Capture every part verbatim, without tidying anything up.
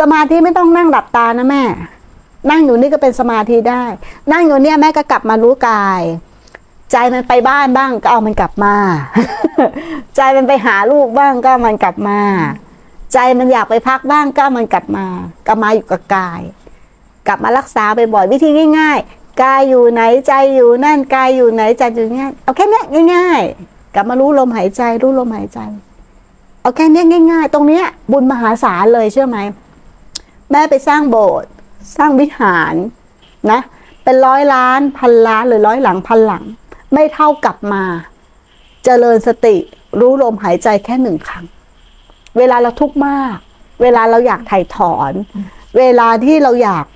สมาธิไม่ต้องนั่งหลับตานะแม่นั่งอยู่นี่ก็เป็นสมาธิได้นั่งอยู่เนี่ยแม่ก็กลับมารู้กายใจมันไปบ้านบ้างก็เอามันกลับมา ใจมันไปหาลูกบ้างก็มันกลับมาใจมันอยากไปพักบ้างก็มันกลับมากลับมาอยู่กับกายกลับมารักษาบ่อยๆวิธีง่ายๆกายอยู่ไหนใจอยู่นั่นกายอยู่ไหนใจอยู่นั่นเอาแค่นี้ง่ายๆกลับมารู้ลมหายใจรู้ลมหายใจเอาแค่นี้ง่ายๆตรงเนี้ยบุญมหาศาลเลยเชื่อไหมแม่ไปสร้างโบสถ์สร้างวิหารนะเป็นร้อยล้านพันล้านหรือร้อยหลังพันหลังไม่เท่ากลับมาเจริญสติรู้ลมหายใจแค่หนึ่งครั้งเวลาเราทุกข์มากเวลาเราอยากไถ่ถอนเวลาที่เราอยาก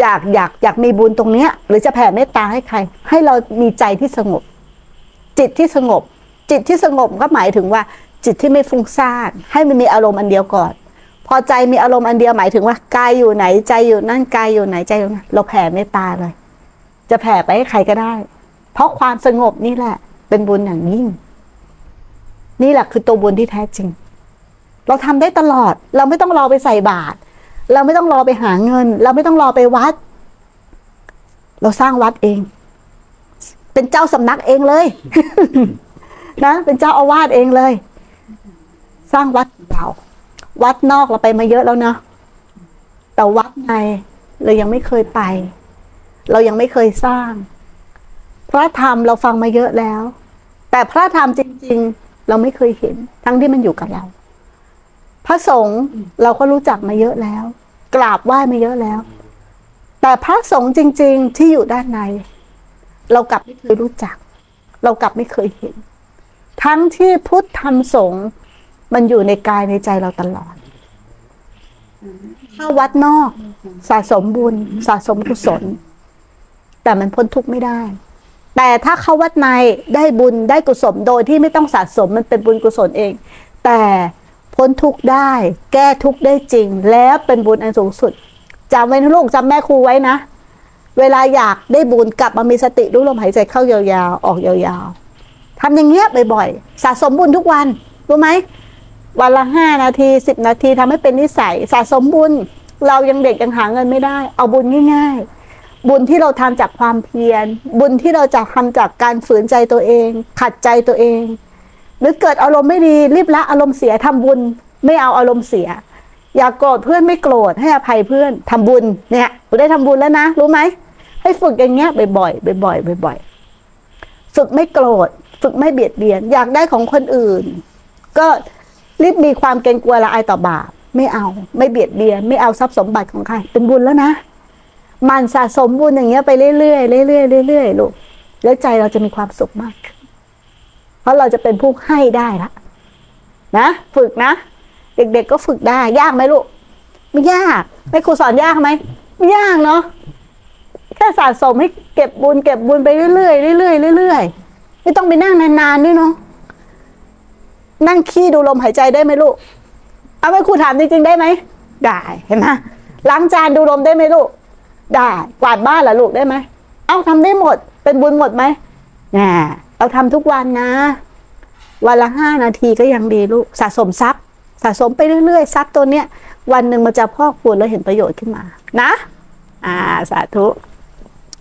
อยากอยากอยากมีบุญตรงเนี้ยหรือจะแผ่เมตตาให้ใครให้เรามีใจที่สงบจิตที่สงบจิตที่สงบก็หมายถึงว่าจิตที่ไม่ฟุ้งซ่านให้มันมีอารมณ์อันเดียวก่อนพอใจมีอารมณ์อันเดียวหมายถึงว่ากายอยู่ไหนใจอยู่นั่นกายอยู่ไหนใจอยู่นั่นเราแผ่เมตตาเลยจะแผ่ไปให้ใครก็ได้เพราะความสงบนี่แหละเป็นบุญอย่างยิ่งนี่แหละคือตัวบุญที่แท้จริงเราทำได้ตลอดเราไม่ต้องรอไปใส่บาตรเราไม่ต้องรอไปหาเงินเราไม่ต้องรอไปวัดเราสร้างวัดเองเป็นเจ้าสำนักเองเลย นะเป็นเจ้าอาวาสเองเลยสร้างวัดเราวัดนอกเราไปมาเยอะแล้วเนาะแต่วัดในเรายังไม่เคยไปเรายังไม่เคยสร้างพระธรรมเราฟังมาเยอะแล้วแต่พระธรรมจริงๆเราไม่เคยเห็นทั้งที่มันอยู่กับเราพระสงฆ์เราก็รู้จักมาเยอะแล้วกราบไหว้มาเยอะแล้วแต่พระสงฆ์จริงๆที่อยู่ด้านในเรากลับไม่เคยรู้จักเรากลับไม่เคยเห็นทั้งที่พุทธธรรมสงฆ์มันอยู่ในกายในใจเราตลอดถ้าวัดนอกสะสมบุญสะสมกุศลแต่มันพ้นทุกข์ไม่ได้แต่ถ้าเข้าวัดในได้บุญได้กุศลโดยที่ไม่ต้องสะสมมันเป็นบุญกุศลเองแต่พ้นทุกข์ได้แก้ทุกข์ได้จริงแล้วเป็นบุญอันสูงสุดจำไว้นะลูกจำแม่ครูไว้นะเวลาอยากได้บุญกลับมามีสติรู้ลมหายใจเข้ายาวๆออกยาวๆทำอย่างเงี้ยบ่อยๆสะสมบุญทุกวันรู้ไหมวันละห้านาทีสิบนาทีทำให้เป็นนิสัยสะสมบุญเรายังเด็กยังหาเงินไม่ได้เอาบุญง่ายๆบุญที่เราทำจากความเพียรบุญที่เราจะทำจากการฝืนใจตัวเองขัดใจตัวเองหรือเกิดอารมณ์ไม่ดีรีบละอารมณ์เสียทำบุญไม่เอาอารมณ์เสียอย่าโกรธเพื่อนไม่โกรธให้อภัยเพื่อนทำบุญเนี่ยกูได้ทำบุญแล้วนะรู้ไหมให้ฝึกอย่างเงี้ยบ่อยๆบ่อยๆบ่อยๆฝึกไม่โกรธฝึกไม่เบียดเบียนอยากได้ของคนอื่นก็รีบมีความเกรงกลัวละอายต่อบาปไม่เอาไม่เบียดเบียนไม่เอาทรัพย์สมบัติของใครเป็นบุญแล้วนะมันสะสมบุญอย่างเงี้ยไปเรื่อยๆเรื่อยๆเรื่อยๆลูกแล้วใจเราจะมีความสุขมากเพราะเราจะเป็นผู้ให้ได้ละนะฝึกนะเด็กๆก็ฝึกได้ยากไหมลูกไม่ยากแม่ครูสอนยากไหมไม่ยากเนาะแค่สะสมให้เก็บบุญเก็บบุญไปเรื่อยๆเรื่อยๆเรื่อยๆไม่ต้องไปนั่งนานๆด้วยเนาะนั่งขี้ดูลมหายใจได้ไหมลูกเอาไว้ครูถามจริงๆได้ไหมได้เห็นไหมล้างจานดูลมได้ไหมลูกได้กวาดบ้านเหรอลูกได้ไหมเอ้าทำได้หมดเป็นบุญหมดไหมน่ะเราทำทุกวันนะวันละห้านาทีก็ยังดีลูกสะสมทรัพย์สะสมไปเรื่อยๆทรัพย์ตัวเนี้ยวันหนึ่งมันจะพอกพูนแล้วเห็นประโยชน์ขึ้นมานะอ่าสาธุ